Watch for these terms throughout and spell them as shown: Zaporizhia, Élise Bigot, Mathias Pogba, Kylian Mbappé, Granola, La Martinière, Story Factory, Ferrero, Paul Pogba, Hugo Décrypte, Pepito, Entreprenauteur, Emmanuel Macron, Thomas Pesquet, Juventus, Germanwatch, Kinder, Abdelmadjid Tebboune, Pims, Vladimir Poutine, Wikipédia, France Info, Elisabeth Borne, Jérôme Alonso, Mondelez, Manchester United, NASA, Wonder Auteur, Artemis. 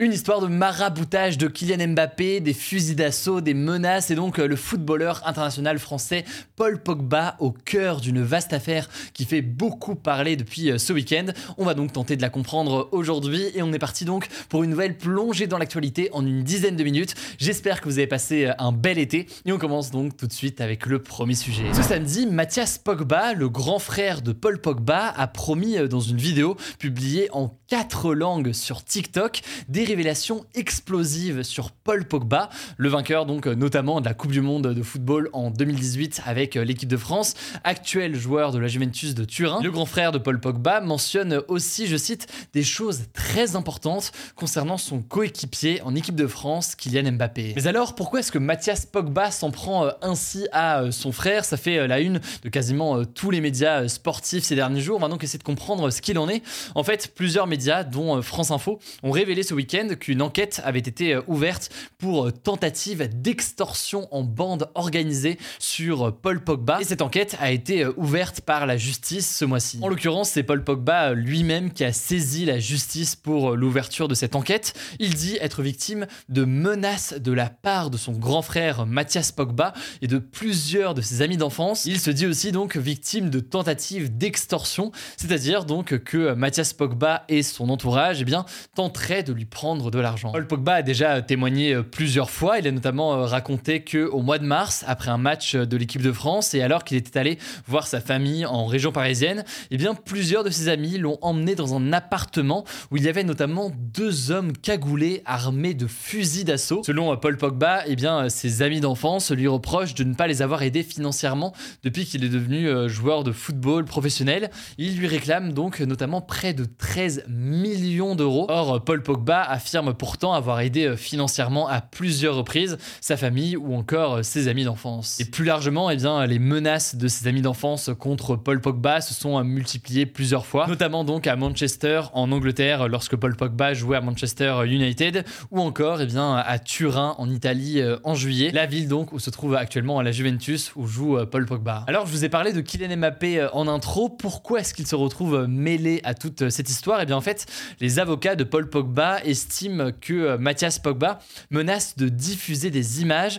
Une histoire de maraboutage de Kylian Mbappé, des fusils d'assaut, des menaces et donc le footballeur international français Paul Pogba au cœur d'une vaste affaire qui fait beaucoup parler depuis ce week-end. On va donc tenter de la comprendre aujourd'hui et on est parti donc pour une nouvelle plongée dans l'actualité en une dizaine de minutes. J'espère que vous avez passé un bel été et on commence donc tout de suite avec le premier sujet. Ce samedi, Mathias Pogba, le grand frère de Paul Pogba, a promis dans une vidéo publiée en 4 langues sur TikTok des révélations explosives sur Paul Pogba, le vainqueur donc notamment de la Coupe du Monde de football en 2018 avec l'équipe de France, actuel joueur de la Juventus de Turin. Le grand frère de Paul Pogba mentionne aussi, je cite, des choses très importantes concernant son coéquipier en équipe de France, Kylian Mbappé. Mais alors, pourquoi est-ce que Mathias Pogba s'en prend ainsi à son frère ? Ça fait la une de quasiment tous les médias sportifs ces derniers jours. On va donc essayer de comprendre ce qu'il en est. En fait, plusieurs médias, dont France Info, ont révélé ce week-end qu'une enquête avait été ouverte pour tentative d'extorsion en bande organisée sur Paul Pogba. Et cette enquête a été ouverte par la justice ce mois-ci. En l'occurrence, c'est Paul Pogba lui-même qui a saisi la justice pour l'ouverture de cette enquête. Il dit être victime de menaces de la part de son grand frère Mathias Pogba et de plusieurs de ses amis d'enfance. Il se dit aussi donc victime de tentative d'extorsion, c'est-à-dire donc que Mathias Pogba et son entourage, eh bien, tenteraient de lui prendre de l'argent. Paul Pogba a déjà témoigné plusieurs fois. Il a notamment raconté qu'au mois de mars, après un match de l'équipe de France et alors qu'il était allé voir sa famille en région parisienne, eh bien, plusieurs de ses amis l'ont emmené dans un appartement où il y avait notamment 2 hommes cagoulés armés de fusils d'assaut. Selon Paul Pogba, eh bien, ses amis d'enfance lui reprochent de ne pas les avoir aidés financièrement depuis qu'il est devenu joueur de football professionnel. Il lui réclame donc notamment près de 13 millions d'euros. Or, Paul Pogba affirme pourtant avoir aidé financièrement à plusieurs reprises sa famille ou encore ses amis d'enfance. Et plus largement, eh bien, les menaces de ses amis d'enfance contre Paul Pogba se sont multipliées plusieurs fois, notamment donc à Manchester en Angleterre lorsque Paul Pogba jouait à Manchester United ou encore eh bien, à Turin en Italie en juillet, la ville donc où se trouve actuellement la Juventus où joue Paul Pogba. Alors je vous ai parlé de Kylian Mbappé en intro, pourquoi est-ce qu'il se retrouve mêlé à toute cette histoire ? Eh bien en fait, les avocats de Paul Pogba estime que Mathias Pogba menace de diffuser des images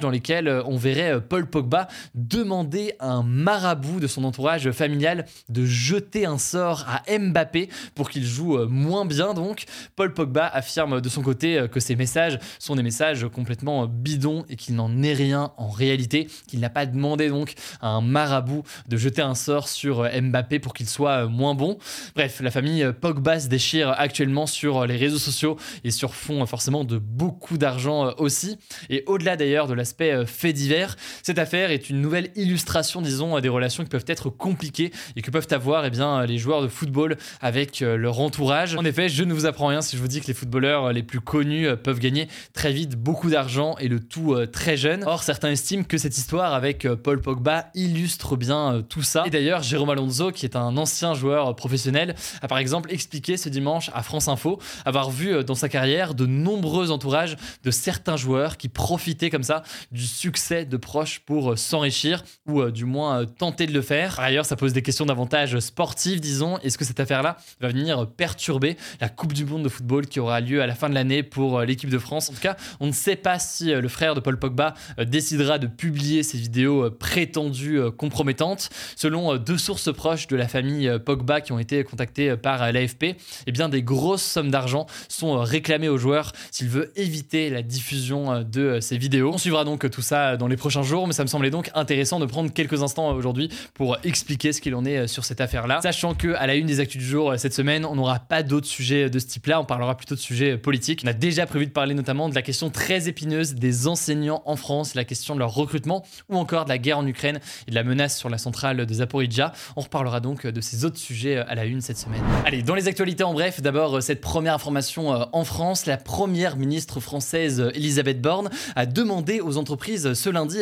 dans lesquelles on verrait Paul Pogba demander à un marabout de son entourage familial de jeter un sort à Mbappé pour qu'il joue moins bien donc. Paul Pogba affirme de son côté que ces messages sont des messages complètement bidons et qu'il n'en est rien en réalité, qu'il n'a pas demandé donc à un marabout de jeter un sort sur Mbappé pour qu'il soit moins bon. Bref, la famille Pogba se déchire actuellement sur les réseaux sociaux et sur fond forcément de beaucoup d'argent aussi. Et au-delà d'ailleurs de l'aspect fait divers, cette affaire est une nouvelle illustration, disons, des relations qui peuvent être compliquées et que peuvent avoir eh bien, les joueurs de football avec leur entourage. En effet, je ne vous apprends rien si je vous dis que les footballeurs les plus connus peuvent gagner très vite beaucoup d'argent et le tout très jeune. Or, certains estiment que cette histoire avec Paul Pogba illustre bien tout ça. Et d'ailleurs, Jérôme Alonso, qui est un ancien joueur professionnel, a par exemple expliqué ce dimanche à France Info avoir vu dans sa carrière de nombreux entourages de certains joueurs qui profitaient comme ça du succès de proches pour s'enrichir ou du moins tenter de le faire. Par ailleurs, ça pose des questions davantage sportives, disons. Est-ce que cette affaire-là va venir perturber la Coupe du Monde de football qui aura lieu à la fin de l'année pour l'équipe de France ? En tout cas, on ne sait pas si le frère de Paul Pogba décidera de publier ces vidéos prétendues compromettantes. Selon 2 sources proches de la famille Pogba qui ont été contactées par l'AFP, eh bien des grosses sommes d'argent évidemment sont réclamés aux joueurs s'il veut éviter la diffusion de ces vidéos. On suivra donc tout ça dans les prochains jours, mais ça me semblait donc intéressant de prendre quelques instants aujourd'hui pour expliquer ce qu'il en est sur cette affaire-là, sachant qu'à la une des actus du jour cette semaine, on n'aura pas d'autres sujets de ce type-là, on parlera plutôt de sujets politiques. On a déjà prévu de parler notamment de la question très épineuse des enseignants en France, la question de leur recrutement ou encore de la guerre en Ukraine et de la menace sur la centrale de Zaporizhia. On reparlera donc de ces autres sujets à la une cette semaine. Allez, dans les actualités en bref, d'abord cette première information en France, la première ministre française Elisabeth Borne a demandé aux entreprises ce lundi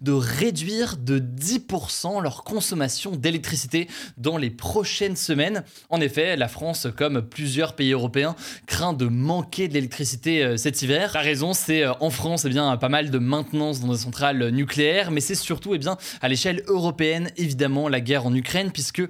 de réduire de 10% leur consommation d'électricité dans les prochaines semaines. En effet, la France, comme plusieurs pays européens, craint de manquer d'électricité cet hiver. La raison, c'est en France pas mal de maintenance dans des centrales nucléaires, mais c'est surtout à l'échelle européenne évidemment la guerre en Ukraine, puisque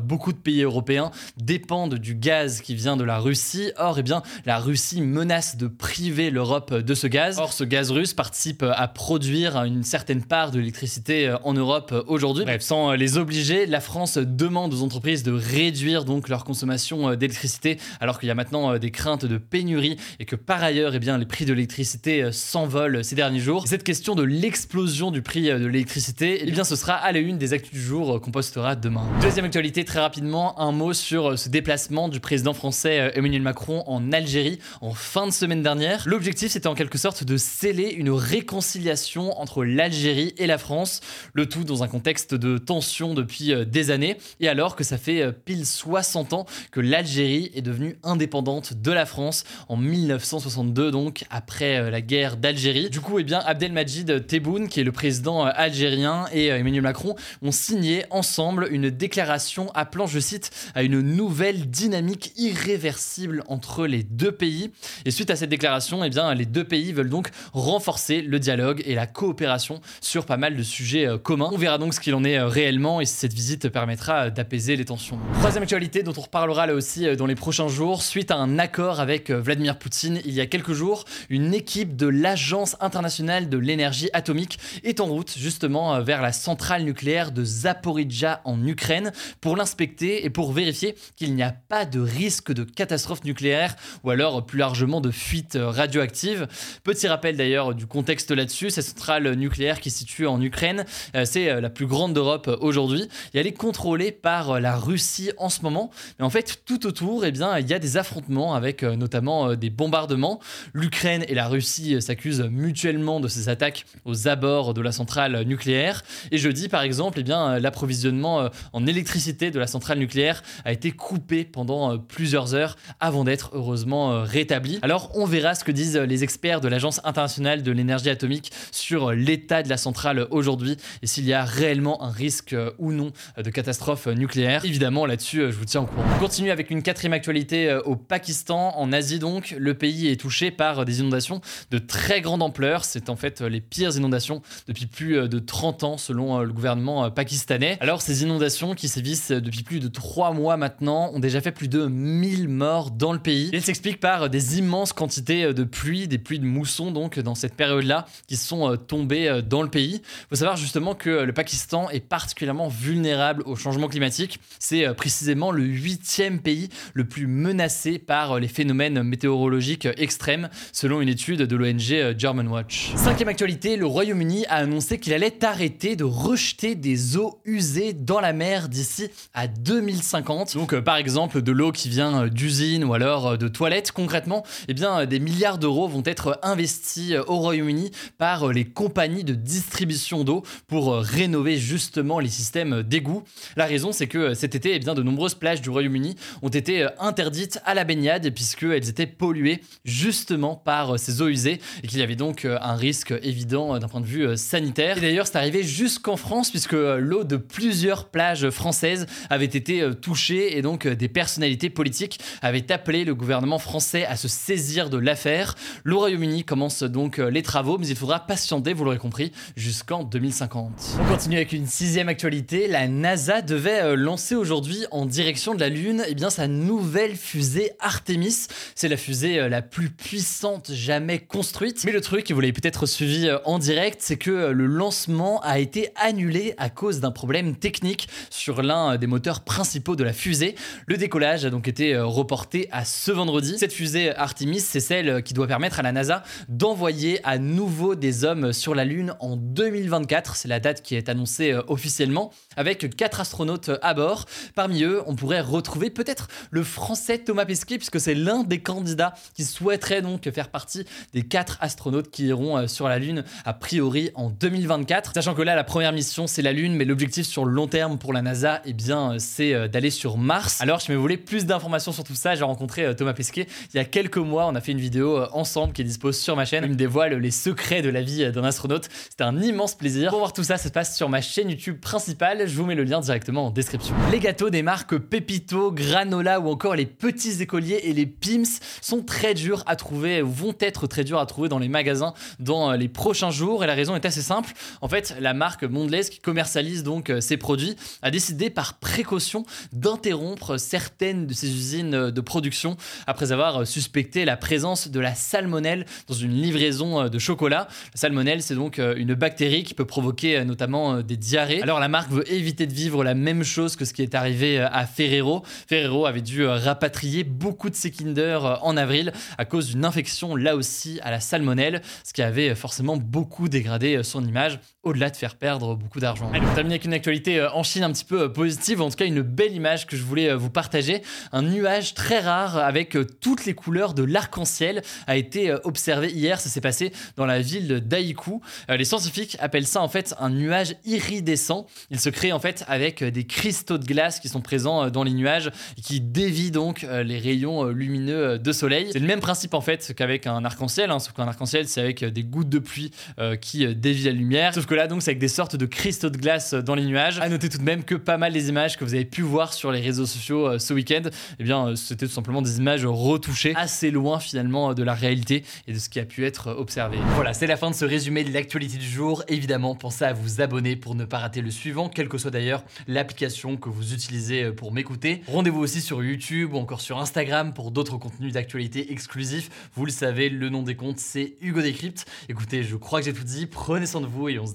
beaucoup de pays européens dépendent du gaz qui vient de la Russie. Or la Russie menace de priver l'Europe de ce gaz. Or ce gaz russe participe à produire une certaine part de l'électricité en Europe aujourd'hui. Bref, sans les obliger, la France demande aux entreprises de réduire donc leur consommation d'électricité, alors qu'il y a maintenant des craintes de pénurie et que par ailleurs les prix de l'électricité s'envolent ces derniers jours. Et cette question de l'explosion du prix de l'électricité, ce sera à la une des actus du jour qu'on postera demain. Deuxième actualité, très rapidement, un mot sur ce déplacement du président français Emmanuel Macron en Algérie en fin de semaine dernière. L'objectif, c'était en quelque sorte de sceller une réconciliation entre l'Algérie et la France, le tout dans un contexte de tension depuis des années, et alors que ça fait pile 60 ans que l'Algérie est devenue indépendante de la France en 1962, donc après la guerre d'Algérie. Du coup, Abdelmadjid Tebboune, qui est le président algérien, et Emmanuel Macron ont signé ensemble une déclaration appelant, je cite, à une nouvelle dynamique irréversible entre les deux pays. Et suite à cette déclaration, les deux pays veulent donc renforcer le dialogue et la coopération sur pas mal de sujets communs. On verra donc ce qu'il en est réellement et si cette visite permettra d'apaiser les tensions. Troisième actualité dont on reparlera là aussi dans les prochains jours, suite à un accord avec Vladimir Poutine il y a quelques jours, une équipe de l'Agence internationale de l'énergie atomique est en route justement vers la centrale nucléaire de Zaporizhia en Ukraine pour l'inspecter et pour vérifier qu'il n'y a pas de risque de catastrophe nucléaire ou alors plus largement de fuite radioactive. Petit rappel d'ailleurs du contexte là-dessus, cette centrale nucléaire qui se situe en Ukraine, c'est la plus grande d'Europe aujourd'hui et elle est contrôlée par la Russie en ce moment. Mais en fait, tout autour, il y a des affrontements avec notamment des bombardements. L'Ukraine et la Russie s'accusent mutuellement de ces attaques aux abords de la centrale nucléaire. Et jeudi, par exemple, l'approvisionnement en électricité de la centrale nucléaire a été coupé pendant plusieurs heures avant d'être heureusement rétabli. Alors, on verra ce que disent les experts de l'Agence internationale de l'énergie atomique sur l'état de la centrale aujourd'hui et s'il y a réellement un risque ou non de catastrophe nucléaire. Évidemment, là-dessus, je vous tiens au courant. On continue avec une quatrième actualité au Pakistan. En Asie, donc, le pays est touché par des inondations de très grande ampleur. C'est en fait les pires inondations depuis plus de 30 ans, selon le gouvernement pakistanais. Alors, ces inondations qui sévissent depuis plus de 3 mois maintenant ont déjà fait plus de 1000 morts dans le pays. Elles s'expliquent par des immenses quantités de pluie, des pluies de mousson donc dans cette période-là, qui sont tombées dans le pays. Il faut savoir justement que le Pakistan est particulièrement vulnérable au changement climatique. C'est précisément le 8e pays le plus menacé par les phénomènes météorologiques extrêmes, selon une étude de l'ONG Germanwatch. Cinquième actualité, le Royaume-Uni a annoncé qu'il allait arrêter de rejeter des eaux usées dans la mer d'ici à 2050. Donc par exemple de l'eau qui vient d'usines ou alors de toilettes. Concrètement, des milliards d'euros vont être investis au Royaume-Uni par les compagnies de distribution d'eau pour rénover justement les systèmes d'égouts. La raison, c'est que cet été, de nombreuses plages du Royaume-Uni ont été interdites à la baignade puisqu'elles étaient polluées justement par ces eaux usées et qu'il y avait donc un risque évident d'un point de vue sanitaire. Et d'ailleurs, c'est arrivé jusqu'en France puisque l'eau de plusieurs plages françaises avait été touchée et donc des personnalités politiques avaient appelé le gouvernement français à se saisir de l'affaire. Le Royaume-Uni commence donc les travaux, mais il faudra patienter, vous l'aurez compris, jusqu'en 2050. On continue avec une sixième actualité. La NASA devait lancer aujourd'hui en direction de la Lune sa nouvelle fusée Artemis. C'est la fusée la plus puissante jamais construite. Mais le truc, et vous l'avez peut-être suivi en direct, c'est que le lancement a été annulé à cause d'un problème technique sur l'un des moteurs principaux de la fusée. Le décollage a donc été reporté à ce vendredi. Cette fusée Artemis, c'est celle qui doit permettre à la NASA d'envoyer à nouveau des hommes sur la Lune en 2024. C'est la date qui est annoncée officiellement, avec 4 astronautes à bord. Parmi eux, on pourrait retrouver peut-être le Français Thomas Pesquet, puisque c'est l'un des candidats qui souhaiterait donc faire partie des 4 astronautes qui iront sur la Lune, a priori en 2024. Sachant que là, la première mission, c'est la Lune, mais l'objectif sur le long terme pour la NASA, eh bien, c'est d'aller sur Mars. Alors, si vous voulez plus d'informations sur tout ça, j'ai rencontré Thomas Pesquet il y a quelques mois. On a fait une vidéo ensemble qui est dispo sur ma chaîne. Il me dévoile les secrets de la vie d'un astronaute. C'était un immense plaisir. Pour voir tout ça, ça se passe sur ma chaîne YouTube principale. Je vous mets le lien directement en description. Les gâteaux des marques Pepito, Granola ou encore les petits écoliers et les Pims sont très durs à trouver, ou vont être très durs à trouver dans les magasins dans les prochains jours. Et la raison est assez simple. En fait, la marque Mondelez, qui commercialise donc ses produits, a décidé par précaution d'interrompre certaines de ses usines de production après avoir suspecté la présence de la salmonelle dans une livraison de chocolat. La salmonelle, c'est donc une bactérie qui peut provoquer notamment des diarrhées. Alors la marque veut éviter de vivre la même chose que ce qui est arrivé à Ferrero. Ferrero avait dû rapatrier beaucoup de ses Kinder en avril à cause d'une infection, là aussi, à la salmonelle, ce qui avait forcément beaucoup dégradé son image, au-delà de faire perdre beaucoup d'argent. Allez, on termine avec une actualité en Chine un petit peu positive, en tout cas une belle image que je voulais vous partager. Un nuage très rare avec toutes les couleurs de l'arc-en-ciel a été observé hier. Ça s'est passé dans la ville d'Aikou. Les scientifiques appellent ça en fait un nuage iridescent. Il se crée en fait avec des cristaux de glace qui sont présents dans les nuages et qui dévient donc les rayons lumineux de soleil. C'est le même principe en fait qu'avec un arc-en-ciel, sauf qu'un arc-en-ciel c'est avec des gouttes de pluie qui dévient la lumière. Sauf que là donc c'est avec des sortes de cristaux de glace dans les nuages. À noter tout de même que pas mal des images que vous avez pu voir sur les réseaux sociaux ce week-end, eh bien c'était tout simplement des images retouchées assez loin finalement de la réalité et de ce qui a pu être observé. Voilà, c'est la fin de ce résumé de l'actualité du jour. Évidemment, pensez à vous abonner pour ne pas rater le suivant, quelle que soit d'ailleurs l'application que vous utilisez pour m'écouter. Rendez-vous aussi sur YouTube ou encore sur Instagram pour d'autres contenus d'actualité exclusifs. Vous le savez, le nom des comptes, c'est Hugo Décrypte. Écoutez, je crois que j'ai tout dit. Prenez soin de vous et on se